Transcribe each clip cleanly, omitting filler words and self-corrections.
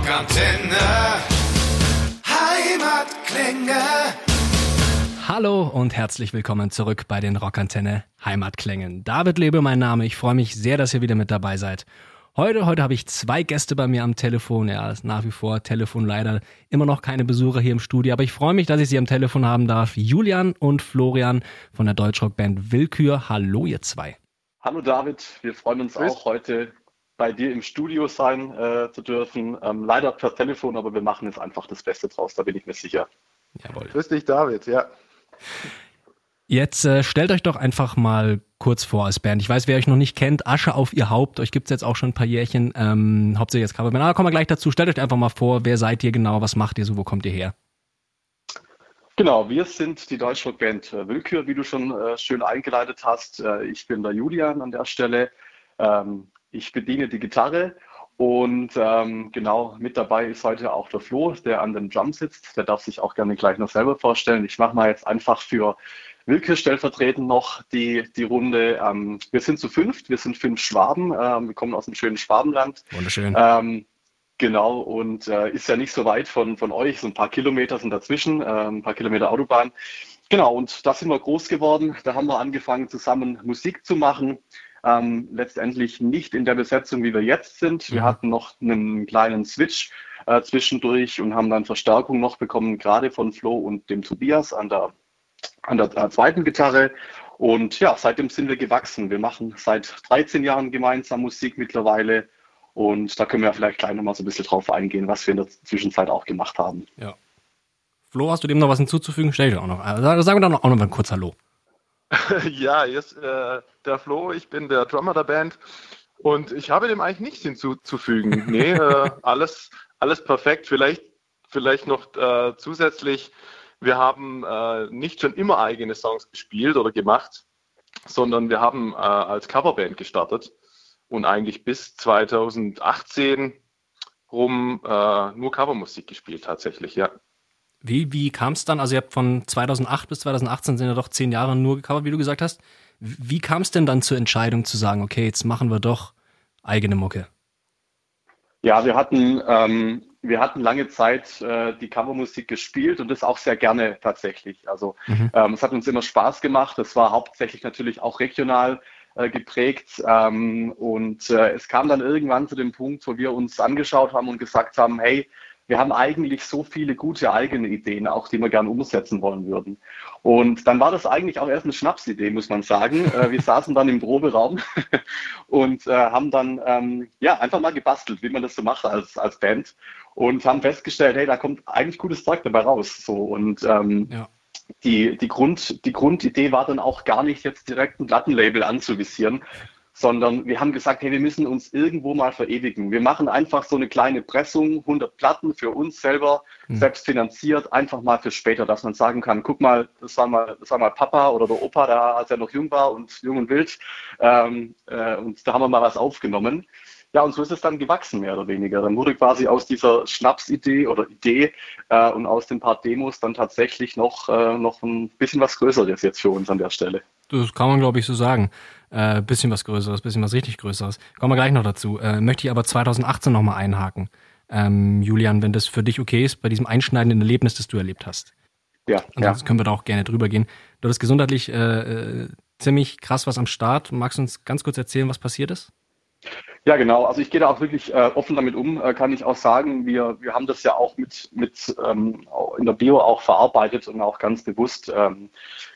Rockantenne Heimatklänge. Hallo und herzlich willkommen zurück bei den Rockantenne Heimatklängen. David Lebe, mein Name. Ich freue mich sehr, dass ihr wieder mit dabei seid. Heute habe ich zwei Gäste bei mir am Telefon. Ja, ist nach wie vor Telefon, leider immer noch keine Besucher hier im Studio. Aber ich freue mich, dass ich sie am Telefon haben darf. Julian und Florian von der Deutschrockband Willkür. Hallo ihr zwei. Hallo David, wir freuen uns auch heute bei dir im Studio sein zu dürfen. Leider per Telefon, aber wir machen jetzt einfach das Beste draus, da bin ich mir sicher. Jawohl. Grüß dich David, ja. Jetzt stellt euch doch einfach mal kurz vor als Band. Ich weiß, wer euch noch nicht kennt, Asche auf ihr Haupt. Euch gibt's jetzt auch schon ein paar Jährchen, hauptsächlich als Coverband. Aber kommen wir gleich dazu. Stellt euch einfach mal vor, wer seid ihr genau, was macht ihr so, wo kommt ihr her? Genau, wir sind die Deutschrockband Willkür, wie du schon schön eingeleitet hast. Ich bin der Julian an der Stelle. Ich bediene die Gitarre und genau mit dabei ist heute auch der Flo, der an den Drums sitzt. Der darf sich auch gerne gleich noch selber vorstellen. Ich mache mal jetzt einfach für Willkür stellvertretend noch die Runde. Wir sind zu fünft, wir sind 5 Schwaben, wir kommen aus dem schönen Schwabenland. Wunderschön. Genau, und ist ja nicht so weit von euch, so ein paar Kilometer sind dazwischen, ein paar Kilometer Autobahn. Genau, und da sind wir groß geworden, da haben wir angefangen zusammen Musik zu machen. Letztendlich nicht in der Besetzung, wie wir jetzt sind. Wir hatten noch einen kleinen Switch zwischendurch und haben dann Verstärkung noch bekommen, gerade von Flo und dem Tobias an der zweiten Gitarre. Und ja, seitdem sind wir gewachsen. Wir machen seit 13 Jahren gemeinsam Musik mittlerweile. Und da können wir vielleicht gleich nochmal so ein bisschen drauf eingehen, was wir in der Zwischenzeit auch gemacht haben. Ja. Flo, hast du dem noch was hinzuzufügen? Stell dir auch noch. Also sagen wir dann auch noch mal kurz Hallo. Ja, hier ist der Flo. Ich bin der Drummer der Band. Und ich habe dem eigentlich nichts hinzuzufügen. Nee, alles perfekt. Vielleicht noch zusätzlich. Wir haben nicht schon immer eigene Songs gespielt oder gemacht, sondern wir haben als Coverband gestartet und eigentlich bis 2018 rum nur Covermusik gespielt tatsächlich, ja. Wie kam es dann, also ihr habt von 2008 bis 2018 sind ja doch 10 Jahre nur gecovert, wie du gesagt hast. Wie kam es denn dann zur Entscheidung zu sagen, okay, jetzt machen wir doch eigene Mucke? Ja, wir hatten lange Zeit die Covermusik gespielt und das auch sehr gerne tatsächlich. Also es hat uns immer Spaß gemacht. Es war hauptsächlich natürlich auch regional geprägt. Es kam dann irgendwann zu dem Punkt, wo wir uns angeschaut haben und gesagt haben, hey, wir haben eigentlich so viele gute eigene Ideen, auch die wir gerne umsetzen wollen würden. Und dann war das eigentlich auch erst eine Schnapsidee, muss man sagen. Wir saßen dann im Proberaum und haben dann einfach mal gebastelt, wie man das so macht als Band. Und haben festgestellt, hey, da kommt eigentlich gutes Zeug dabei raus. So. Und die Grundidee war dann auch gar nicht jetzt direkt ein Plattenlabel anzuvisieren, sondern wir haben gesagt, hey, wir müssen uns irgendwo mal verewigen. Wir machen einfach so eine kleine Pressung, 100 Platten für uns selber, selbst finanziert, einfach mal für später, dass man sagen kann, guck mal, das war mal Papa oder der Opa, da als er noch jung war und jung und wild, und da haben wir mal was aufgenommen. Ja, und so ist es dann gewachsen, mehr oder weniger. Dann wurde quasi aus dieser Schnapsidee oder Idee und aus den paar Demos dann tatsächlich noch ein bisschen was Größeres jetzt für uns an der Stelle. Das kann man, glaube ich, so sagen. Bisschen was Größeres, bisschen was richtig Größeres. Kommen wir gleich noch dazu. Möchte ich aber 2018 nochmal einhaken. Julian, wenn das für dich okay ist, bei diesem einschneidenden Erlebnis, das du erlebt hast. Ja. Ansonsten können wir da auch gerne drüber gehen. Du hattest gesundheitlich ziemlich krass was am Start. Magst du uns ganz kurz erzählen, was passiert ist? Ja, genau. Also ich gehe da auch wirklich offen damit um, kann ich auch sagen. Wir haben das ja auch mit in der Bio auch verarbeitet und auch ganz bewusst,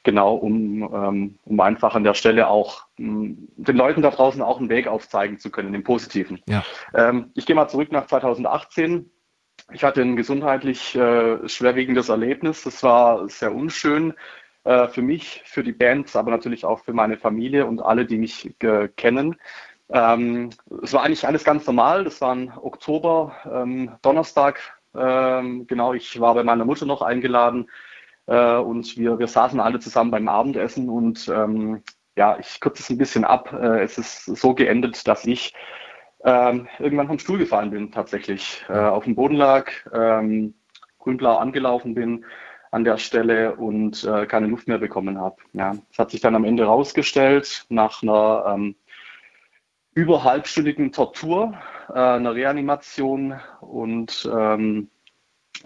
um einfach an der Stelle auch den Leuten da draußen auch einen Weg aufzeigen zu können, den positiven. Ja. Ich gehe mal zurück nach 2018. Ich hatte ein gesundheitlich schwerwiegendes Erlebnis. Das war sehr unschön. Für mich, für die Bands, aber natürlich auch für meine Familie und alle, die mich kennen. Es war eigentlich alles ganz normal, das war ein Oktober, Donnerstag, genau, ich war bei meiner Mutter noch eingeladen und wir saßen alle zusammen beim Abendessen und ich kürze es ein bisschen ab, es ist so geendet, dass ich irgendwann vom Stuhl gefallen bin tatsächlich, auf dem Boden lag, grün-blau angelaufen bin an der Stelle und keine Luft mehr bekommen habe. Ja. Das hat sich dann am Ende rausgestellt, nach einer über halbstündigen Tortur, einer Reanimation und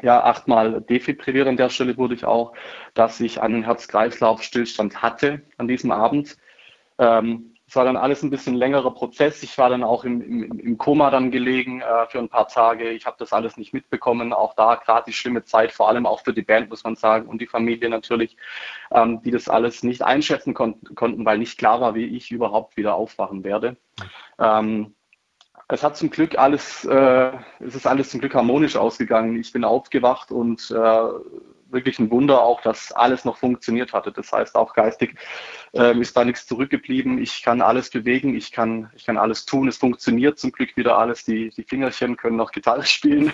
ja, 8-mal defibrilliert an der Stelle wurde ich auch, dass ich einen Herz-Kreislauf-Stillstand hatte an diesem Abend. Es war dann alles ein bisschen längerer Prozess. Ich war dann auch im Koma dann gelegen für ein paar Tage. Ich habe das alles nicht mitbekommen. Auch da gerade die schlimme Zeit, vor allem auch für die Band, muss man sagen, und die Familie natürlich, die das alles nicht einschätzen konnten, weil nicht klar war, wie ich überhaupt wieder aufwachen werde. Es hat zum Glück es ist alles zum Glück harmonisch ausgegangen. Ich bin aufgewacht und wirklich ein Wunder auch, dass alles noch funktioniert hatte. Das heißt, auch geistig ist da nichts zurückgeblieben. Ich kann alles bewegen, ich kann alles tun. Es funktioniert zum Glück wieder alles. Die Fingerchen können noch Gitarre spielen,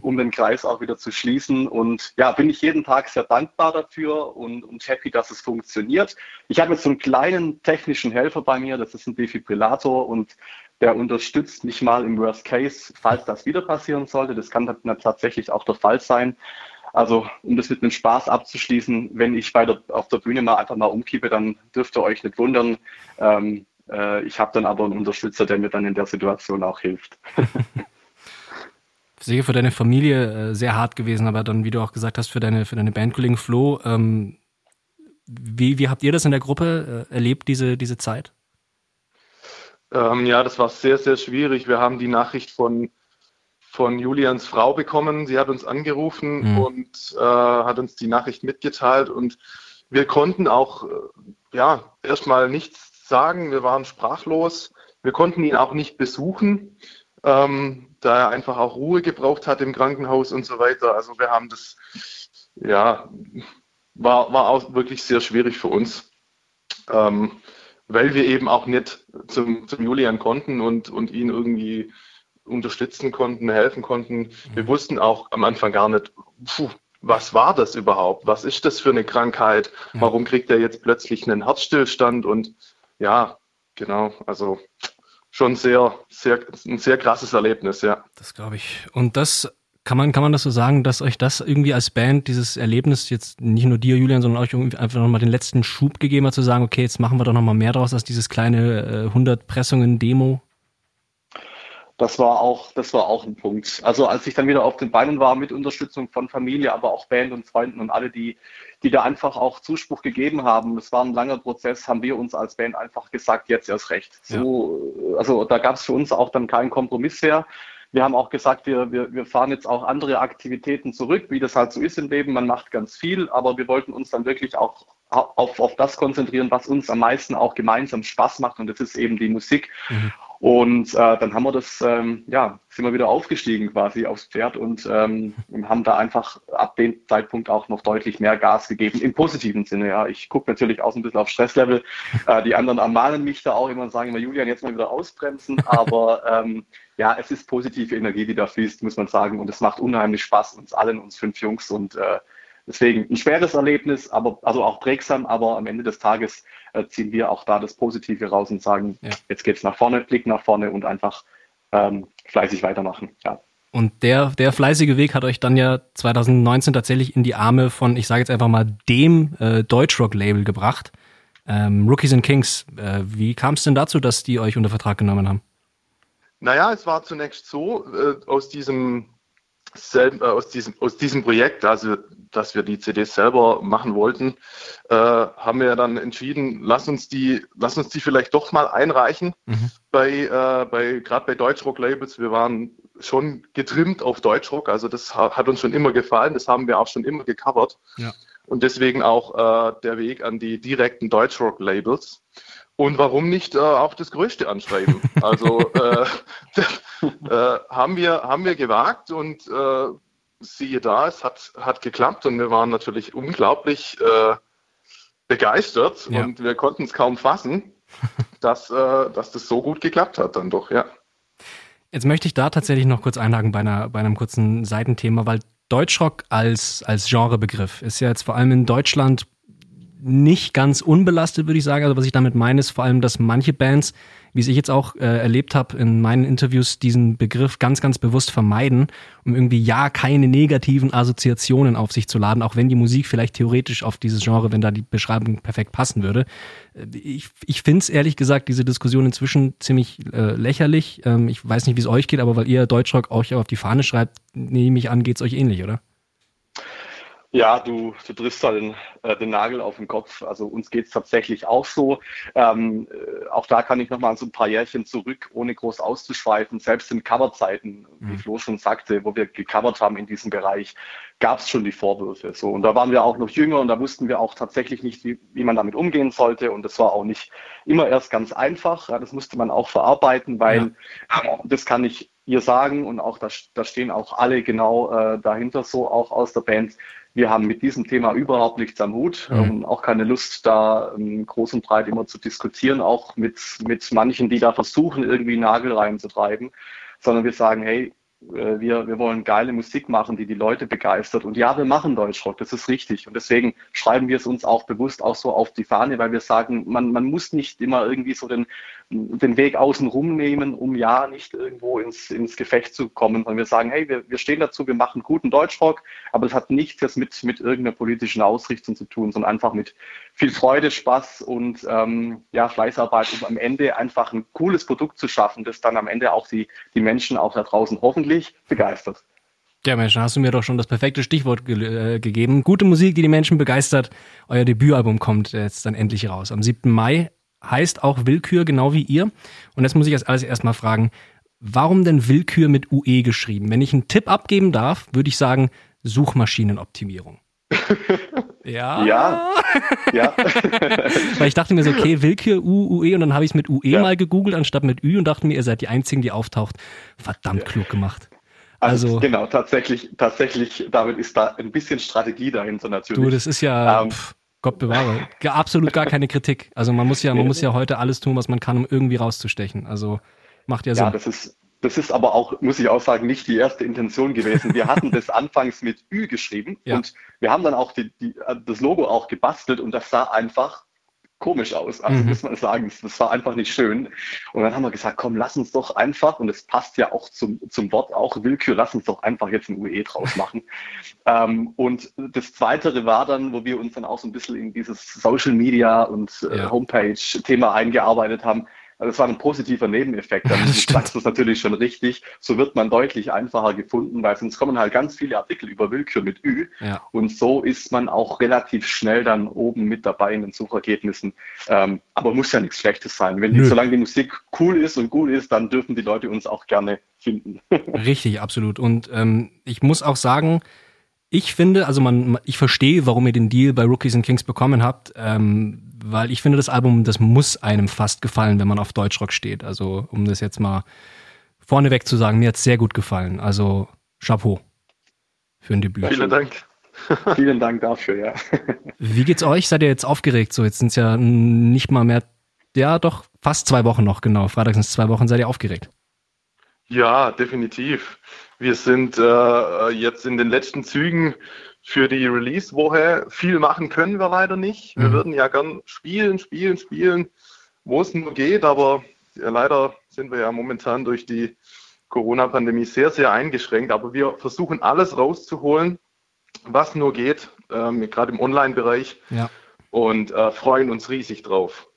um den Kreis auch wieder zu schließen. Und ja, bin ich jeden Tag sehr dankbar dafür und happy, dass es funktioniert. Ich habe jetzt so einen kleinen technischen Helfer bei mir. Das ist ein Defibrillator und der unterstützt mich mal im Worst Case, falls das wieder passieren sollte. Das kann dann tatsächlich auch der Fall sein. Also, um das mit einem Spaß abzuschließen, wenn ich auf der Bühne mal einfach mal umkippe, dann dürft ihr euch nicht wundern. Ich habe dann aber einen Unterstützer, der mir dann in der Situation auch hilft. Sicher für deine Familie sehr hart gewesen, aber dann, wie du auch gesagt hast, für deine Bandkollegen Flo, wie habt ihr das in der Gruppe erlebt, diese Zeit? Ja, das war sehr, sehr schwierig. Wir haben die Nachricht von Julians Frau bekommen. Sie hat uns angerufen und hat uns die Nachricht mitgeteilt. Und wir konnten auch erstmal nichts sagen. Wir waren sprachlos. Wir konnten ihn auch nicht besuchen, da er einfach auch Ruhe gebraucht hat im Krankenhaus und so weiter. Also wir haben das, war auch wirklich sehr schwierig für uns. Weil wir eben auch nicht zum Julian konnten und ihn irgendwie unterstützen konnten, helfen konnten. Wir wussten auch am Anfang gar nicht, was war das überhaupt? Was ist das für eine Krankheit? Warum kriegt er jetzt plötzlich einen Herzstillstand? Und ja, genau, also schon ein sehr krasses Erlebnis, ja. Das glaube ich. Und das kann man das so sagen, dass euch das irgendwie als Band, dieses Erlebnis, jetzt nicht nur dir, Julian, sondern euch irgendwie einfach nochmal den letzten Schub gegeben hat, zu sagen, okay, jetzt machen wir doch nochmal mehr draus als dieses kleine 100-Pressungen-Demo? Das war auch ein Punkt. Also als ich dann wieder auf den Beinen war, mit Unterstützung von Familie, aber auch Band und Freunden und alle, die da einfach auch Zuspruch gegeben haben, das war ein langer Prozess, haben wir uns als Band einfach gesagt, jetzt erst recht. So, also da gab es für uns auch dann keinen Kompromiss mehr. Wir haben auch gesagt, wir fahren jetzt auch andere Aktivitäten zurück, wie das halt so ist im Leben. Man macht ganz viel, aber wir wollten uns dann wirklich auch auf das konzentrieren, was uns am meisten auch gemeinsam Spaß macht. Und das ist eben die Musik. Und dann haben wir sind wir wieder aufgestiegen quasi aufs Pferd und haben da einfach ab dem Zeitpunkt auch noch deutlich mehr Gas gegeben, im positiven Sinne. Ja, ich gucke natürlich auch so ein bisschen auf Stresslevel. Die anderen ermahnen mich da auch immer und sagen immer, Julian, jetzt mal wieder ausbremsen. Aber es ist positive Energie, die da fließt, muss man sagen. Und es macht unheimlich Spaß, uns 5 Jungs. Und deswegen ein schweres Erlebnis, also auch prägsam, aber am Ende des Tages ziehen wir auch da das Positive raus und sagen, Jetzt geht's nach vorne, Blick nach vorne und einfach fleißig weitermachen. Ja. Und der fleißige Weg hat euch dann ja 2019 tatsächlich in die Arme von, ich sage jetzt einfach mal, dem Deutschrock-Label gebracht, Rookies and Kings. Wie kam es denn dazu, dass die euch unter Vertrag genommen haben? Naja, es war zunächst so, aus diesem Projekt, also dass wir die CDs selber machen wollten, haben wir dann entschieden, lass uns die vielleicht doch mal einreichen bei Deutschrock-Labels. Wir waren schon getrimmt auf Deutschrock, also das hat uns schon immer gefallen, das haben wir auch schon immer gecovert. Ja. Und deswegen auch der Weg an die direkten Deutschrock-Labels. Und warum nicht auch das Größte anschreiben? Also haben wir gewagt und siehe da, es hat geklappt und wir waren natürlich unglaublich begeistert und wir konnten es kaum fassen, dass das so gut geklappt hat dann doch, ja. Jetzt möchte ich da tatsächlich noch kurz einhaken bei einem kurzen Seitenthema, weil Deutschrock als Genrebegriff ist ja jetzt vor allem in Deutschland nicht ganz unbelastet, würde ich sagen. Also was ich damit meine, ist vor allem, dass manche Bands, wie es ich jetzt auch erlebt habe in meinen Interviews, diesen Begriff ganz, ganz bewusst vermeiden, um irgendwie ja keine negativen Assoziationen auf sich zu laden, auch wenn die Musik vielleicht theoretisch auf dieses Genre, wenn da die Beschreibung perfekt passen würde. Ich finde es ehrlich gesagt, diese Diskussion inzwischen ziemlich lächerlich. Ich weiß nicht, wie es euch geht, aber weil ihr Deutschrock euch auf die Fahne schreibt, nehme ich an, geht es euch ähnlich, oder? Ja, du triffst da den Nagel auf den Kopf. Also uns geht's tatsächlich auch so. Auch da kann ich nochmal an so ein paar Jährchen zurück, ohne groß auszuschweifen. Selbst in Coverzeiten, wie Flo schon sagte, wo wir gecovert haben in diesem Bereich, gab's schon die Vorwürfe. So, und da waren wir auch noch jünger und da wussten wir auch tatsächlich nicht, wie man damit umgehen sollte. Und das war auch nicht immer erst ganz einfach. Ja, das musste man auch verarbeiten, weil das kann ich ihr sagen. Und auch da stehen auch alle genau dahinter, so auch aus der Band. Wir haben mit diesem Thema überhaupt nichts am Hut, auch keine Lust, da groß und breit immer zu diskutieren, auch mit manchen, die da versuchen, irgendwie Nagel reinzutreiben, sondern wir sagen, hey, wir wollen geile Musik machen, die Leute begeistert. Und ja, wir machen Deutschrock, das ist richtig. Und deswegen schreiben wir es uns auch bewusst auch so auf die Fahne, weil wir sagen, man muss nicht immer irgendwie so den Weg außenrum nehmen, um ja nicht irgendwo ins Gefecht zu kommen. Sondern wir sagen, hey, wir stehen dazu, wir machen guten Deutschrock, aber das hat nichts jetzt mit irgendeiner politischen Ausrichtung zu tun, sondern einfach mit viel Freude, Spaß und Fleißarbeit, um am Ende einfach ein cooles Produkt zu schaffen, das dann am Ende auch die Menschen auch da draußen hoffentlich begeistert. Ja Mensch, da hast du mir doch schon das perfekte Stichwort gegeben. Gute Musik, die die Menschen begeistert. Euer Debütalbum kommt jetzt dann endlich raus. Am 7. Mai heißt auch Willkür, genau wie ihr. Und jetzt muss ich als alles erstmal fragen, warum denn Willkür mit UE geschrieben? Wenn ich einen Tipp abgeben darf, würde ich sagen, Suchmaschinenoptimierung. Ja. Weil ich dachte mir so, okay, Willkür, UE, und dann habe ich es mit UE mal gegoogelt, anstatt mit Ü, und dachte mir, ihr seid die Einzigen, die auftaucht. Verdammt klug gemacht. Also genau, tatsächlich, damit ist da ein bisschen Strategie dahinter natürlich. Du, das ist ja, Gott bewahre, absolut gar keine Kritik. Also man muss ja heute alles tun, was man kann, um irgendwie rauszustechen. Also macht ja Sinn. Ja, das ist aber auch, muss ich auch sagen, nicht die erste Intention gewesen. Wir hatten das anfangs mit Ü geschrieben und wir haben dann auch das Logo auch gebastelt und das sah einfach komisch aus. Also muss man sagen, das war einfach nicht schön. Und dann haben wir gesagt, komm, lass uns doch einfach, und es passt ja auch zum Wort auch Willkür, lass uns doch einfach jetzt ein UE draus machen. Und das Zweite war dann, wo wir uns dann auch so ein bisschen in dieses Social Media und Homepage-Thema eingearbeitet haben. Das war ein positiver Nebeneffekt. Du sagst das natürlich schon richtig. So wird man deutlich einfacher gefunden, weil sonst kommen halt ganz viele Artikel über Willkür mit Ü. Ja. Und so ist man auch relativ schnell dann oben mit dabei in den Suchergebnissen. Aber muss ja nichts Schlechtes sein. Solange die Musik cool ist, dann dürfen die Leute uns auch gerne finden. Richtig, absolut. Und ich muss auch sagen, ich finde, also ich verstehe, warum ihr den Deal bei Rookies and Kings bekommen habt, weil ich finde, das Album, das muss einem fast gefallen, wenn man auf Deutschrock steht. Also um das jetzt mal vorneweg zu sagen, mir hat es sehr gut gefallen. Also Chapeau für ein Debüt. Vielen Dank. Vielen Dank dafür, ja. Wie geht's euch? Seid ihr jetzt aufgeregt? So, jetzt sind es ja nicht mal mehr, ja doch, fast 2 Wochen noch, genau. Freitag sind es 2 Wochen, seid ihr aufgeregt? Ja, definitiv. Wir sind jetzt in den letzten Zügen für die Release-Woche. Viel machen können wir leider nicht. Wir würden ja gern spielen, wo es nur geht. Aber leider sind wir ja momentan durch die Corona-Pandemie sehr, sehr eingeschränkt. Aber wir versuchen alles rauszuholen, was nur geht, gerade im Online-Bereich. Ja. Und freuen uns riesig drauf.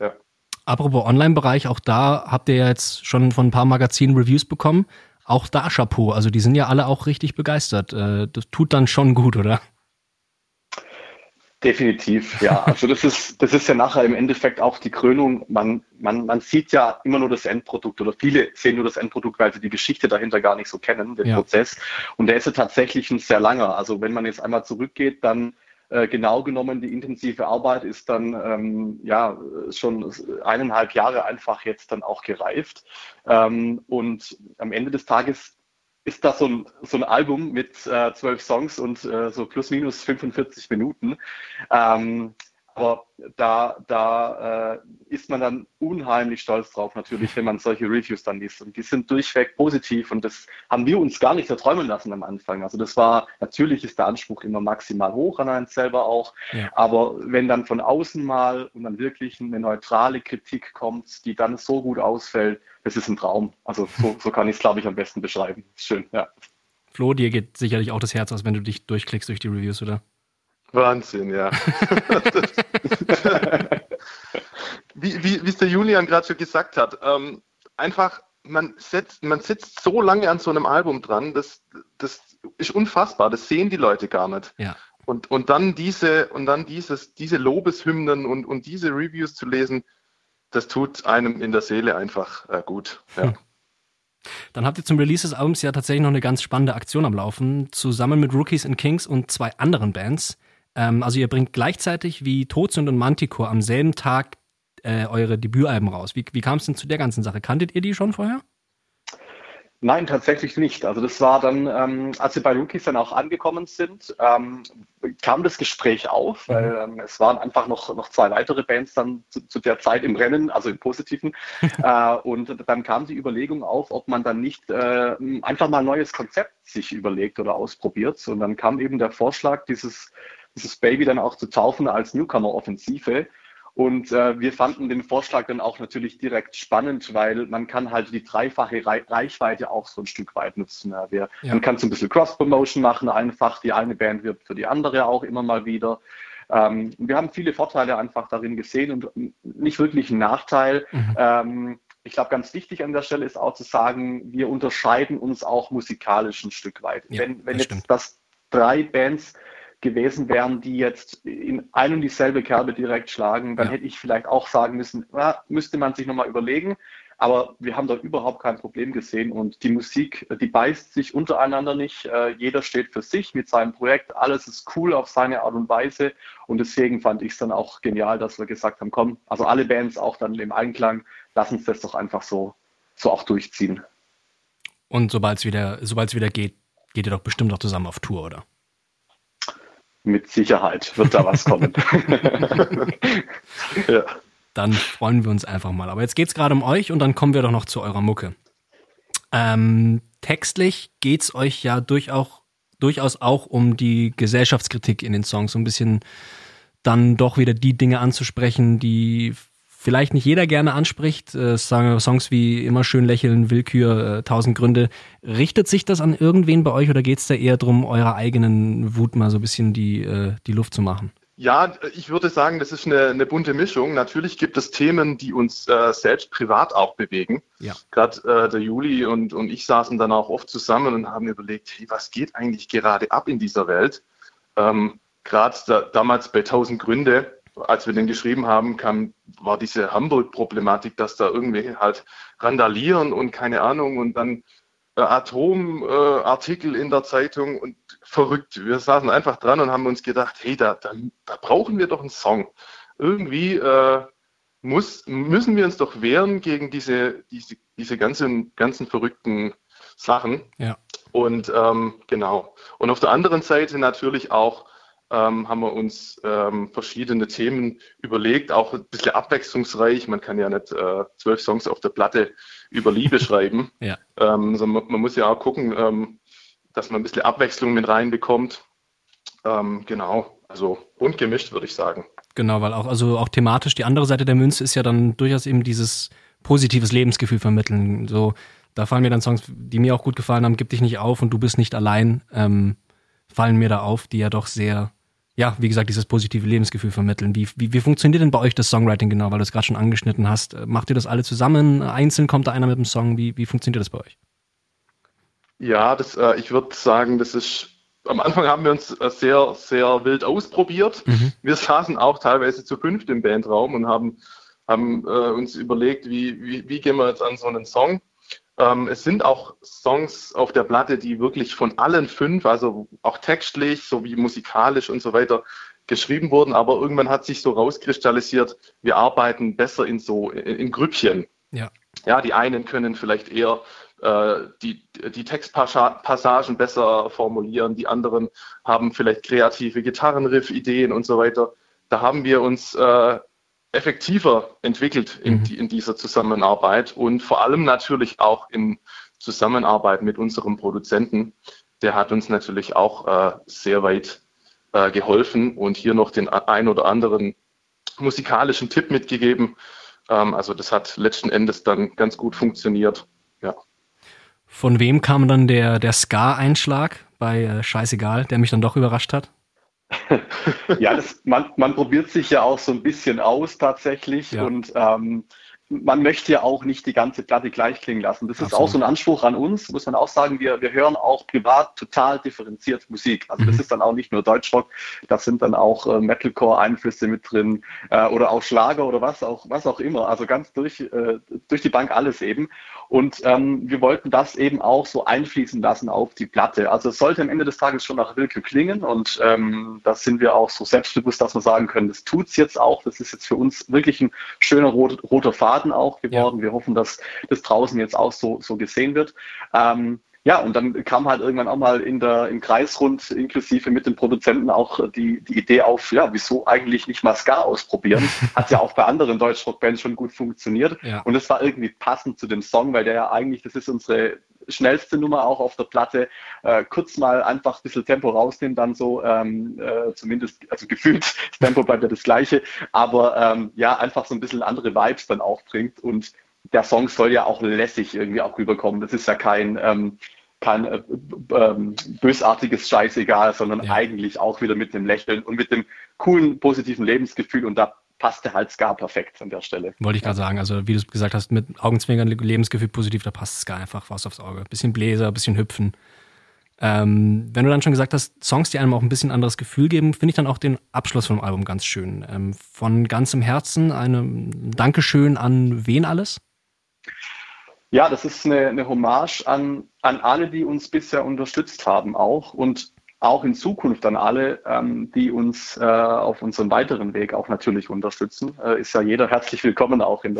Ja. Apropos Online-Bereich, auch da habt ihr ja jetzt schon von ein paar Magazinen Reviews bekommen. Auch da Chapeau, also die sind ja alle auch richtig begeistert. Das tut dann schon gut, oder? Definitiv, ja. Also das ist ja nachher im Endeffekt auch die Krönung. Man sieht ja immer nur das Endprodukt, oder viele sehen nur das Endprodukt, weil sie die Geschichte dahinter gar nicht so kennen, den Prozess. Und der ist ja tatsächlich ein sehr langer. Also wenn man jetzt einmal zurückgeht, dann genau genommen, die intensive Arbeit ist dann schon 1,5 Jahre einfach jetzt dann auch gereift. Und am Ende des Tages ist das so ein Album mit 12 Songs und so plus minus 45 Minuten. Aber da ist man dann unheimlich stolz drauf natürlich, wenn man solche Reviews dann liest. Und die sind durchweg positiv und das haben wir uns gar nicht erträumen lassen am Anfang. Also das war, natürlich ist der Anspruch immer maximal hoch an einen selber auch, ja. Aber wenn dann von außen mal und dann wirklich eine neutrale Kritik kommt, die dann so gut ausfällt, das ist ein Traum. Also so kann ich es, glaube ich, am besten beschreiben. Schön, ja. Flo, dir geht sicherlich auch das Herz aus, wenn du dich durchklickst durch die Reviews, oder? Wahnsinn, ja. Wie es der Julian gerade schon gesagt hat, einfach, man sitzt so lange an so einem Album dran, das ist unfassbar, das sehen die Leute gar nicht. Ja. Und dann diese Lobeshymnen und diese Reviews zu lesen, das tut einem in der Seele einfach gut. Ja. Dann habt ihr zum Release des Albums ja tatsächlich noch eine ganz spannende Aktion am Laufen, zusammen mit Rookies and Kings und 2 anderen Bands. Also ihr bringt gleichzeitig wie Toxid und Manticore am selben Tag eure Debütalben raus. Wie kam es denn zu der ganzen Sache? Kanntet ihr die schon vorher? Nein, tatsächlich nicht. Also das war dann, als wir bei Rookies dann auch angekommen sind, kam das Gespräch auf, weil es waren einfach noch 2 weitere Bands dann zu der Zeit im Rennen, also im Positiven. Und dann kam die Überlegung auf, ob man dann nicht einfach mal ein neues Konzept sich überlegt oder ausprobiert. Und dann kam eben der Vorschlag, dieses Baby dann auch zu taufen als Newcomer-Offensive. Und wir fanden den Vorschlag dann auch natürlich direkt spannend, weil man kann halt die dreifache Reichweite auch so ein Stück weit nutzen. Man kann so ein bisschen Cross-Promotion machen, einfach die eine Band wirbt für die andere auch immer mal wieder. Wir haben viele Vorteile einfach darin gesehen und nicht wirklich einen Nachteil. Ich glaube, ganz wichtig an der Stelle ist auch zu sagen, wir unterscheiden uns auch musikalisch ein Stück weit. Ja, wenn das jetzt stimmt. Das 3 Bands gewesen wären, die jetzt in ein und dieselbe Kerbe direkt schlagen, dann hätte ich vielleicht auch sagen müssen, müsste man sich nochmal überlegen, aber wir haben da überhaupt kein Problem gesehen und die Musik, die beißt sich untereinander nicht, jeder steht für sich mit seinem Projekt, alles ist cool auf seine Art und Weise und deswegen fand ich es dann auch genial, dass wir gesagt haben, komm, also alle Bands auch dann im Einklang, lass uns das doch einfach so auch durchziehen. Und sobald es wieder geht, geht ihr doch bestimmt auch zusammen auf Tour, oder? Mit Sicherheit wird da was kommen. Ja. Dann freuen wir uns einfach mal. Aber jetzt geht's gerade um euch und dann kommen wir doch noch zu eurer Mucke. Textlich geht's euch ja durchaus auch um die Gesellschaftskritik in den Songs. So ein bisschen dann doch wieder die Dinge anzusprechen, die vielleicht nicht jeder gerne anspricht. Songs wie Immer schön lächeln, Willkür, 1000 Gründe. Richtet sich das an irgendwen bei euch oder geht es da eher darum, eurer eigenen Wut mal so ein bisschen die Luft zu machen? Ja, ich würde sagen, das ist eine bunte Mischung. Natürlich gibt es Themen, die uns selbst privat auch bewegen. Ja. Gerade der Juli und ich saßen dann auch oft zusammen und haben überlegt, hey, was geht eigentlich gerade ab in dieser Welt? Gerade damals bei 1000 Gründe, als wir den geschrieben haben, war diese Hamburg-Problematik, dass da irgendwie halt randalieren und keine Ahnung und dann Atomartikel in der Zeitung und verrückt. Wir saßen einfach dran und haben uns gedacht, hey, da brauchen wir doch einen Song. Irgendwie müssen wir uns doch wehren gegen diese ganzen verrückten Sachen. Ja. Und genau. Und auf der anderen Seite natürlich auch haben wir uns verschiedene Themen überlegt, auch ein bisschen abwechslungsreich. Man kann ja nicht 12 Songs auf der Platte über Liebe schreiben. Ja. Sondern man muss ja auch gucken, dass man ein bisschen Abwechslung mit reinbekommt. Genau, also bunt gemischt, würde ich sagen. Genau, weil auch thematisch die andere Seite der Münze ist ja dann durchaus eben dieses positives Lebensgefühl vermitteln. So, da fallen mir dann Songs, die mir auch gut gefallen haben, Gib dich nicht auf und du bist nicht allein, fallen mir da auf, die ja doch sehr, ja, wie gesagt, dieses positive Lebensgefühl vermitteln. Wie funktioniert denn bei euch das Songwriting genau, weil du es gerade schon angeschnitten hast? Macht ihr das alle zusammen? Einzeln kommt da einer mit dem Song? Wie funktioniert das bei euch? Ja, ich würde sagen, das ist, am Anfang haben wir uns sehr, sehr wild ausprobiert. Mhm. Wir saßen auch teilweise zu 5 im Bandraum und haben uns überlegt, wie gehen wir jetzt an so einen Song? Es sind auch Songs auf der Platte, die wirklich von allen 5, also auch textlich sowie musikalisch und so weiter, geschrieben wurden. Aber irgendwann hat sich so rauskristallisiert, wir arbeiten besser in Grüppchen. Ja. Ja, die einen können vielleicht eher die Textpassagen besser formulieren, die anderen haben vielleicht kreative Gitarrenriff-Ideen und so weiter. da haben wir uns effektiver entwickelt in dieser Zusammenarbeit und vor allem natürlich auch in Zusammenarbeit mit unserem Produzenten. Der hat uns natürlich auch sehr weit geholfen und hier noch den ein oder anderen musikalischen Tipp mitgegeben. Also das hat letzten Endes dann ganz gut funktioniert. Ja. Von wem kam dann der Ska-Einschlag bei Scheißegal, der mich dann doch überrascht hat? Ja, man probiert sich ja auch so ein bisschen aus tatsächlich, ja. Und man möchte ja auch nicht die ganze Platte gleich klingen lassen. Das ist auch so ein Anspruch an uns, muss man auch sagen. Wir hören auch privat total differenziert Musik. Also das ist dann auch nicht nur Deutschrock, da sind dann auch Metalcore-Einflüsse mit drin oder auch Schlager oder was auch immer. Also ganz durch die Bank alles eben. Und wir wollten das eben auch so einfließen lassen auf die Platte. Also es sollte am Ende des Tages schon nach Willkür klingen und da sind wir auch so selbstbewusst, dass wir sagen können, das tut's jetzt auch. Das ist jetzt für uns wirklich ein schöner roter Faden auch geworden. Ja. Wir hoffen, dass das draußen jetzt auch so gesehen wird. Ja, und dann kam halt irgendwann auch mal im Kreisrund inklusive mit den Produzenten auch die Idee auf, ja, wieso eigentlich nicht mal Ska ausprobieren? Hat ja auch bei anderen Deutschrock-Bands schon gut funktioniert. Ja. Und das war irgendwie passend zu dem Song, weil der ja eigentlich, das ist unsere schnellste Nummer auch auf der Platte, kurz mal einfach ein bisschen Tempo rausnehmen, dann so zumindest, also gefühlt, das Tempo bleibt ja das gleiche, aber ja, einfach so ein bisschen andere Vibes dann auch bringt und der Song soll ja auch lässig irgendwie auch rüberkommen. Das ist ja kein bösartiges Scheißegal, sondern ja, eigentlich auch wieder mit dem Lächeln und mit dem coolen, positiven Lebensgefühl und da passte halt Ska perfekt an der Stelle. Wollte ich gerade sagen, also wie du gesagt hast, mit Augenzwinkern, Lebensgefühl positiv, da passt Ska einfach was aufs Auge. Bisschen Bläser, bisschen Hüpfen. Wenn du dann schon gesagt hast, Songs, die einem auch ein bisschen anderes Gefühl geben, finde ich dann auch den Abschluss vom Album ganz schön. Von ganzem Herzen ein Dankeschön an wen alles? Ja, das ist eine Hommage an alle, die uns bisher unterstützt haben auch und auch in Zukunft an alle, die uns auf unserem weiteren Weg auch natürlich unterstützen. Ist ja jeder herzlich willkommen auch in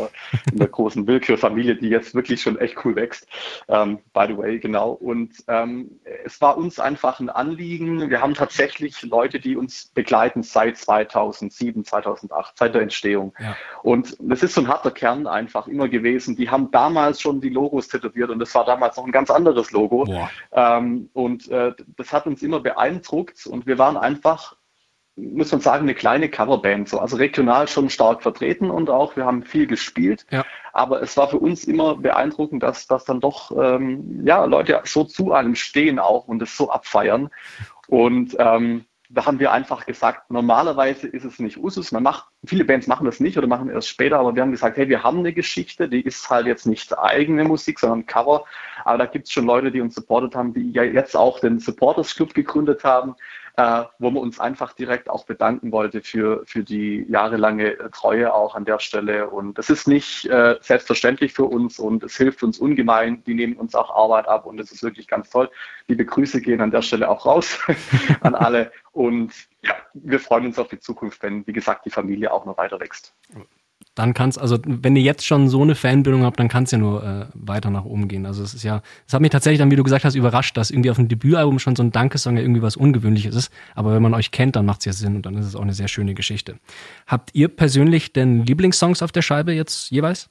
der großen Willkür-Familie, die jetzt wirklich schon echt cool wächst, by the way, genau. Und es war uns einfach ein Anliegen. Wir haben tatsächlich Leute, die uns begleiten seit 2007, 2008, seit der Entstehung. Ja. Und das ist so ein harter Kern einfach immer gewesen. Die haben damals schon die Logos tätowiert und das war damals noch ein ganz anderes Logo. Und das hat uns immer beeindruckt und wir waren einfach, muss man sagen, eine kleine Coverband, so, also regional schon stark vertreten und auch, wir haben viel gespielt, ja, aber es war für uns immer beeindruckend, dass dann doch Leute so zu einem stehen auch und es so abfeiern und da haben wir einfach gesagt, normalerweise ist es nicht Usus, viele Bands machen das nicht oder machen erst später, aber wir haben gesagt, hey, wir haben eine Geschichte, die ist halt jetzt nicht eigene Musik, sondern Cover, aber da gibt es schon Leute, die uns supportet haben, die ja jetzt auch den Supporters Club gegründet haben, wo man uns einfach direkt auch bedanken wollte für die jahrelange Treue auch an der Stelle und das ist nicht selbstverständlich für uns und es hilft uns ungemein, die nehmen uns auch Arbeit ab und es ist wirklich ganz toll. Liebe Grüße gehen an der Stelle auch raus an alle. Und ja, wir freuen uns auf die Zukunft, wenn, wie gesagt, die Familie auch noch weiter wächst. Dann kann's, also wenn ihr jetzt schon so eine Fanbildung habt, dann kann es ja nur weiter nach oben gehen. Also es hat mich tatsächlich dann, wie du gesagt hast, überrascht, dass irgendwie auf dem Debütalbum schon so ein Dankessong ja irgendwie was Ungewöhnliches ist. Aber wenn man euch kennt, dann macht es ja Sinn und dann ist es auch eine sehr schöne Geschichte. Habt ihr persönlich denn Lieblingssongs auf der Scheibe jetzt jeweils?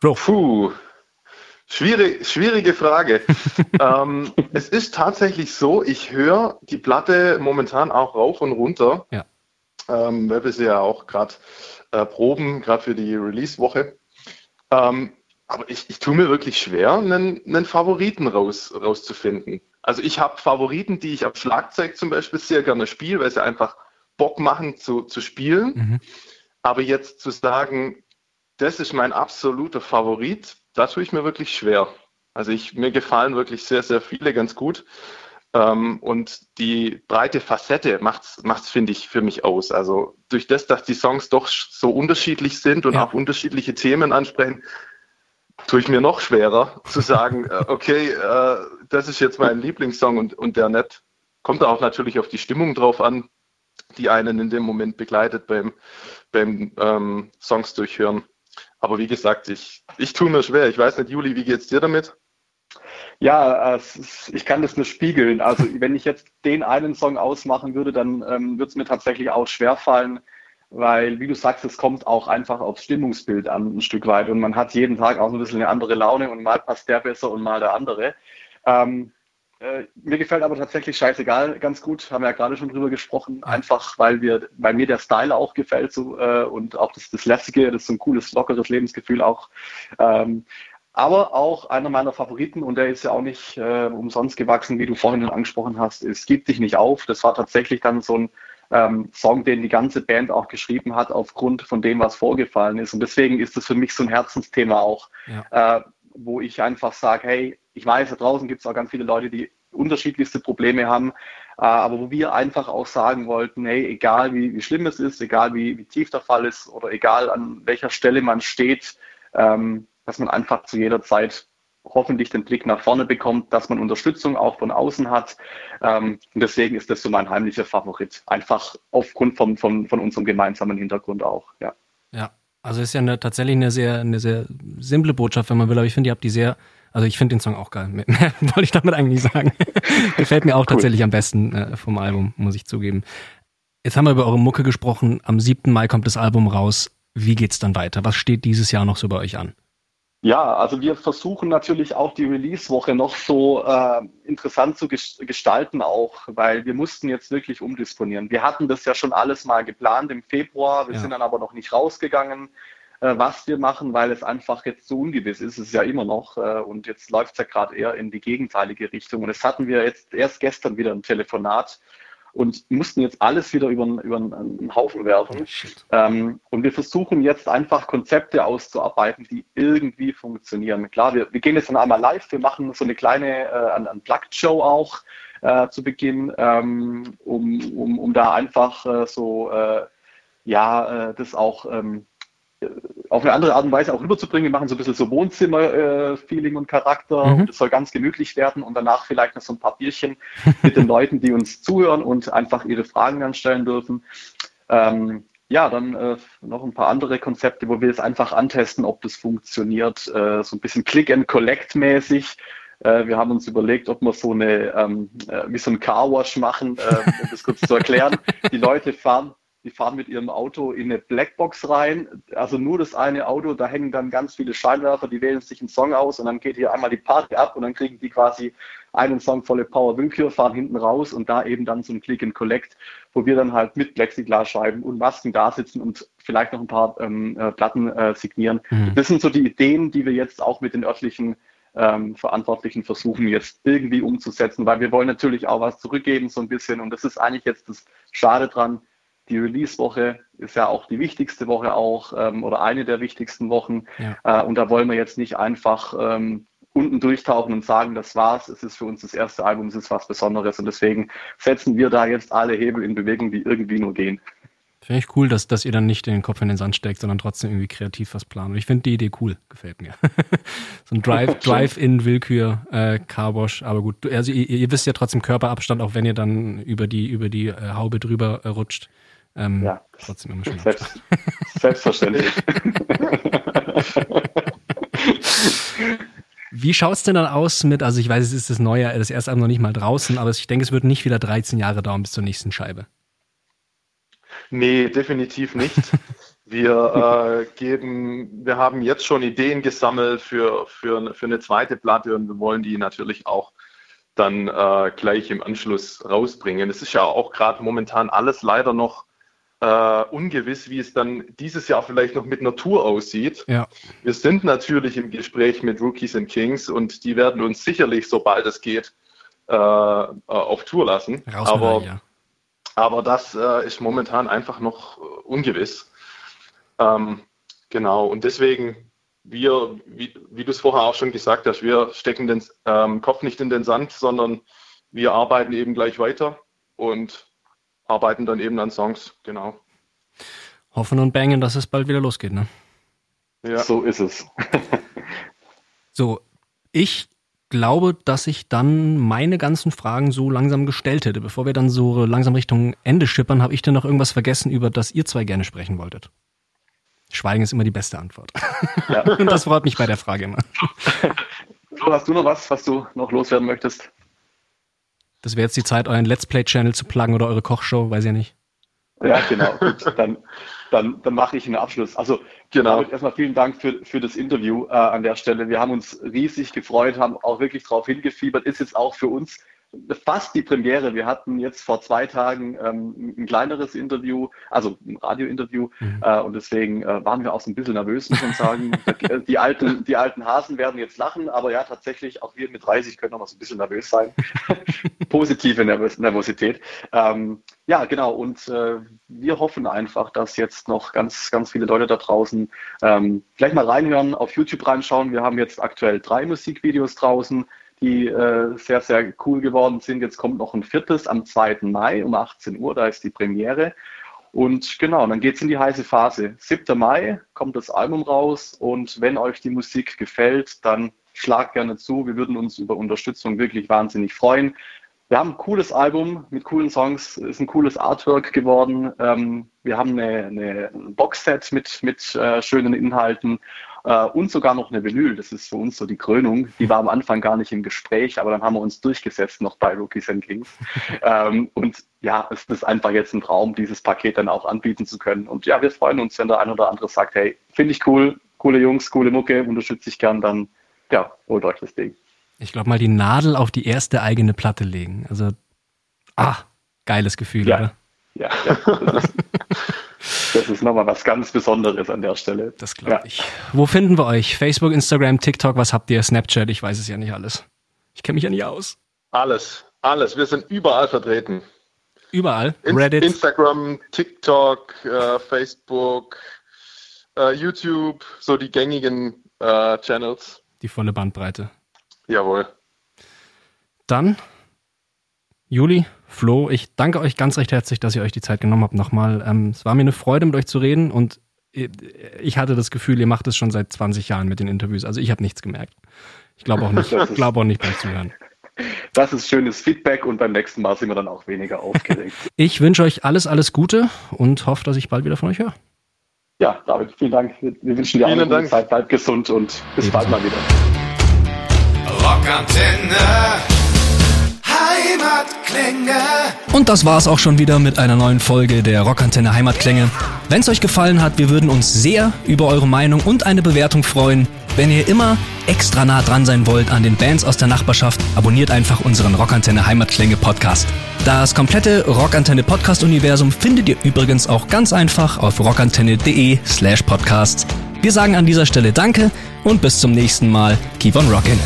Bro. Puh. Schwierige Frage. Es ist tatsächlich so, ich höre die Platte momentan auch rauf und runter, ja, weil wir sie ja auch gerade proben, gerade für die Release-Woche. Aber ich tue mir wirklich schwer, einen Favoriten rauszufinden. Also ich habe Favoriten, die ich am Schlagzeug zum Beispiel sehr gerne spiele, weil sie einfach Bock machen zu spielen. Aber jetzt zu sagen, das ist mein absoluter Favorit, da tue ich mir wirklich schwer. Also mir gefallen wirklich sehr, sehr viele ganz gut. Und die breite Facette macht's, finde ich, für mich aus. Also durch das, dass die Songs doch so unterschiedlich sind und auch unterschiedliche Themen ansprechen, tue ich mir noch schwerer zu sagen, okay, das ist jetzt mein Lieblingssong und der nicht. Kommt auch natürlich auf die Stimmung drauf an, die einen in dem Moment begleitet beim Songs durchhören. Aber wie gesagt, ich tue mir schwer. Ich weiß nicht, Juli, wie geht's dir damit? Ja, ich kann das nur spiegeln. Also wenn ich jetzt den einen Song ausmachen würde, dann würde es mir tatsächlich auch schwerfallen, weil, wie du sagst, es kommt auch einfach aufs Stimmungsbild an ein Stück weit und man hat jeden Tag auch so ein bisschen eine andere Laune und mal passt der besser und mal der andere. Mir gefällt aber tatsächlich scheißegal ganz gut, haben wir ja gerade schon drüber gesprochen, einfach weil mir der Style auch gefällt so, und auch das Lässige, das ist so ein cooles, lockeres Lebensgefühl auch. Aber auch einer meiner Favoriten, und der ist ja auch nicht umsonst gewachsen, wie du vorhin angesprochen hast, ist Gib dich nicht auf. Das war tatsächlich dann so ein Song, den die ganze Band auch geschrieben hat, aufgrund von dem, was vorgefallen ist. Und deswegen ist das für mich so ein Herzensthema auch, ja. Wo ich einfach sage, hey, ich weiß, da draußen gibt es auch ganz viele Leute, die unterschiedlichste Probleme haben, aber wo wir einfach auch sagen wollten, hey, egal wie schlimm es ist, egal wie tief der Fall ist oder egal an welcher Stelle man steht, dass man einfach zu jeder Zeit hoffentlich den Blick nach vorne bekommt, dass man Unterstützung auch von außen hat. Und deswegen ist das so mein heimlicher Favorit, einfach aufgrund von unserem gemeinsamen Hintergrund auch. Ja, ja, also ist ja tatsächlich eine sehr simple Botschaft, wenn man will, aber ich finde, ihr habt die sehr, also ich finde den Song auch geil. Mehr wollte ich damit eigentlich nicht sagen. Gefällt mir auch cool. Tatsächlich am besten vom Album, muss ich zugeben. Jetzt haben wir über eure Mucke gesprochen. Am 7. Mai kommt das Album raus. Wie geht's dann weiter? Was steht dieses Jahr noch so bei euch an? Ja, also wir versuchen natürlich auch die Release-Woche noch so interessant zu gestalten auch, weil wir mussten jetzt wirklich umdisponieren. Wir hatten das ja schon alles mal geplant im Februar, wir sind dann aber noch nicht rausgegangen, was wir machen, weil es einfach jetzt so ungewiss ist, es ist ja immer noch und jetzt läuft es ja gerade eher in die gegenteilige Richtung. Und das hatten wir jetzt erst gestern wieder im Telefonat und mussten jetzt alles wieder über einen Haufen werfen. Und wir versuchen jetzt einfach Konzepte auszuarbeiten, die irgendwie funktionieren. Klar, wir gehen jetzt dann einmal live, wir machen so eine kleine Unplugged-Show auch zu Beginn, um da einfach das auch auf eine andere Art und Weise auch rüberzubringen. Wir machen so ein bisschen so Wohnzimmer-Feeling und Charakter und es soll ganz gemütlich werden und danach vielleicht noch so ein paar Bierchen mit den Leuten, die uns zuhören und einfach ihre Fragen dann stellen dürfen. Dann noch ein paar andere Konzepte, wo wir jetzt einfach antesten, ob das funktioniert, so ein bisschen Click-and-Collect-mäßig. Wir haben uns überlegt, ob wir so eine, wie so ein Carwash machen, um das kurz zu erklären. Die fahren mit ihrem Auto in eine Blackbox rein, also nur das eine Auto, da hängen dann ganz viele Scheinwerfer, die wählen sich einen Song aus und dann geht hier einmal die Party ab und dann kriegen die quasi einen Song volle Power Willkür, fahren hinten raus und da eben dann so ein Click and Collect, wo wir dann halt mit Plexiglasscheiben und Masken da sitzen und vielleicht noch ein paar Platten signieren. Mhm. Das sind so die Ideen, die wir jetzt auch mit den örtlichen Verantwortlichen versuchen jetzt irgendwie umzusetzen, weil wir wollen natürlich auch was zurückgeben so ein bisschen und das ist eigentlich jetzt das Schade dran. Die Release-Woche ist ja auch die wichtigste Woche auch oder eine der wichtigsten Wochen. Ja. Und da wollen wir jetzt nicht einfach unten durchtauchen und sagen, das war's, es ist für uns das erste Album, es ist was Besonderes. Und deswegen setzen wir da jetzt alle Hebel in Bewegung, die irgendwie nur gehen. Finde ich cool, dass ihr dann nicht den Kopf in den Sand steckt, sondern trotzdem irgendwie kreativ was planen. Und ich finde die Idee cool, gefällt mir. So ein Drive-in-Willkür, Carwash, aber gut. Also ihr wisst ja trotzdem Körperabstand, auch wenn ihr dann über die Haube drüber rutscht. Ja, trotzdem immer schön. Selbstverständlich. Wie schaut's denn dann aus mit, also ich weiß, es ist das erste Album noch nicht mal draußen, aber ich denke, es wird nicht wieder 13 Jahre dauern bis zur nächsten Scheibe. Nee, definitiv nicht. Wir haben jetzt schon Ideen gesammelt für eine zweite Platte und wir wollen die natürlich auch dann gleich im Anschluss rausbringen. Es ist ja auch gerade momentan alles leider noch ungewiss, wie es dann dieses Jahr vielleicht noch mit einer Tour aussieht. Ja. Wir sind natürlich im Gespräch mit Rookies and Kings und die werden uns sicherlich, sobald es geht, auf Tour lassen. Aber das ist momentan einfach noch ungewiss. Genau, und deswegen... Wir, wie du es vorher auch schon gesagt hast, wir stecken den Kopf nicht in den Sand, sondern wir arbeiten eben gleich weiter und arbeiten dann eben an Songs, genau. Hoffen und bangen, dass es bald wieder losgeht, ne? Ja. So ist es. So, ich glaube, dass ich dann meine ganzen Fragen so langsam gestellt hätte. Bevor wir dann so langsam Richtung Ende schippern, habe ich denn noch irgendwas vergessen, über das ihr zwei gerne sprechen wolltet? Schweigen ist immer die beste Antwort. Ja. Und das freut mich bei der Frage immer. So, hast du noch was du noch loswerden möchtest? Das wäre jetzt die Zeit, euren Let's Play-Channel zu pluggen oder eure Kochshow, weiß ich nicht. Ja, genau. Gut, dann mache ich einen Abschluss. Also genau. Erstmal vielen Dank für das Interview an der Stelle. Wir haben uns riesig gefreut, haben auch wirklich drauf hingefiebert. Ist jetzt auch für uns fast die Premiere. Wir hatten jetzt vor 2 Tagen ein kleineres Interview, also ein Radiointerview, und deswegen waren wir auch so ein bisschen nervös, muss man sagen. die alten Hasen werden jetzt lachen, aber ja, tatsächlich, auch wir mit 30 können noch so ein bisschen nervös sein. Positive Nervosität. Ja, genau, und wir hoffen einfach, dass jetzt noch ganz, ganz viele Leute da draußen vielleicht mal reinhören, auf YouTube reinschauen. Wir haben jetzt aktuell 3 Musikvideos draußen, die sehr, sehr cool geworden sind. Jetzt kommt noch ein 4. am 2. Mai um 18 Uhr, da ist die Premiere. Und genau, dann geht es in die heiße Phase. 7. Mai kommt das Album raus, und wenn euch die Musik gefällt, dann schlagt gerne zu. Wir würden uns über Unterstützung wirklich wahnsinnig freuen. Wir haben ein cooles Album mit coolen Songs, ist ein cooles Artwork geworden. Wir haben ein Boxset mit schönen Inhalten. Und sogar noch eine Vinyl, das ist für uns so die Krönung. Die war am Anfang gar nicht im Gespräch, aber dann haben wir uns durchgesetzt noch bei Rookies and Kings. Und ja, es ist einfach jetzt ein Traum, dieses Paket dann auch anbieten zu können. Und ja, wir freuen uns, wenn der ein oder andere sagt, hey, finde ich cool, coole Jungs, coole Mucke, unterstütze ich gern, dann ja, holt euch das Ding. Ich glaube mal, die Nadel auf die erste eigene Platte legen. Also, geiles Gefühl, ja. Oder? Ja, das ist nochmal was ganz Besonderes an der Stelle. Das glaube ich. Ja. Wo finden wir euch? Facebook, Instagram, TikTok, was habt ihr? Snapchat? Ich weiß es ja nicht alles. Ich kenne mich ja nicht aus. Alles. Wir sind überall vertreten. Überall? Reddit? Instagram, TikTok, Facebook, YouTube, so die gängigen Channels. Die volle Bandbreite. Jawohl. Dann, Juli, Flo, ich danke euch ganz recht herzlich, dass ihr euch die Zeit genommen habt nochmal. Es war mir eine Freude, mit euch zu reden, und ich hatte das Gefühl, ihr macht es schon seit 20 Jahren mit den Interviews. Also ich habe nichts gemerkt. Ich glaube auch nicht, beim Zuhören. Das ist schönes Feedback, und beim nächsten Mal sind wir dann auch weniger aufgeregt. Ich wünsche euch alles Gute und hoffe, dass ich bald wieder von euch höre. Ja, David, vielen Dank. Wir wünschen dir eine gute Zeit. Bleibt gesund und bis bald mal wieder. Rockantenne. Und das war's auch schon wieder mit einer neuen Folge der Rockantenne Heimatklänge. Wenn's euch gefallen hat, wir würden uns sehr über eure Meinung und eine Bewertung freuen. Wenn ihr immer extra nah dran sein wollt an den Bands aus der Nachbarschaft, abonniert einfach unseren Rockantenne Heimatklänge Podcast. Das komplette Rockantenne Podcast Universum findet ihr übrigens auch ganz einfach auf rockantenne.de/podcasts. Wir sagen an dieser Stelle Danke und bis zum nächsten Mal. Keep on rockin'.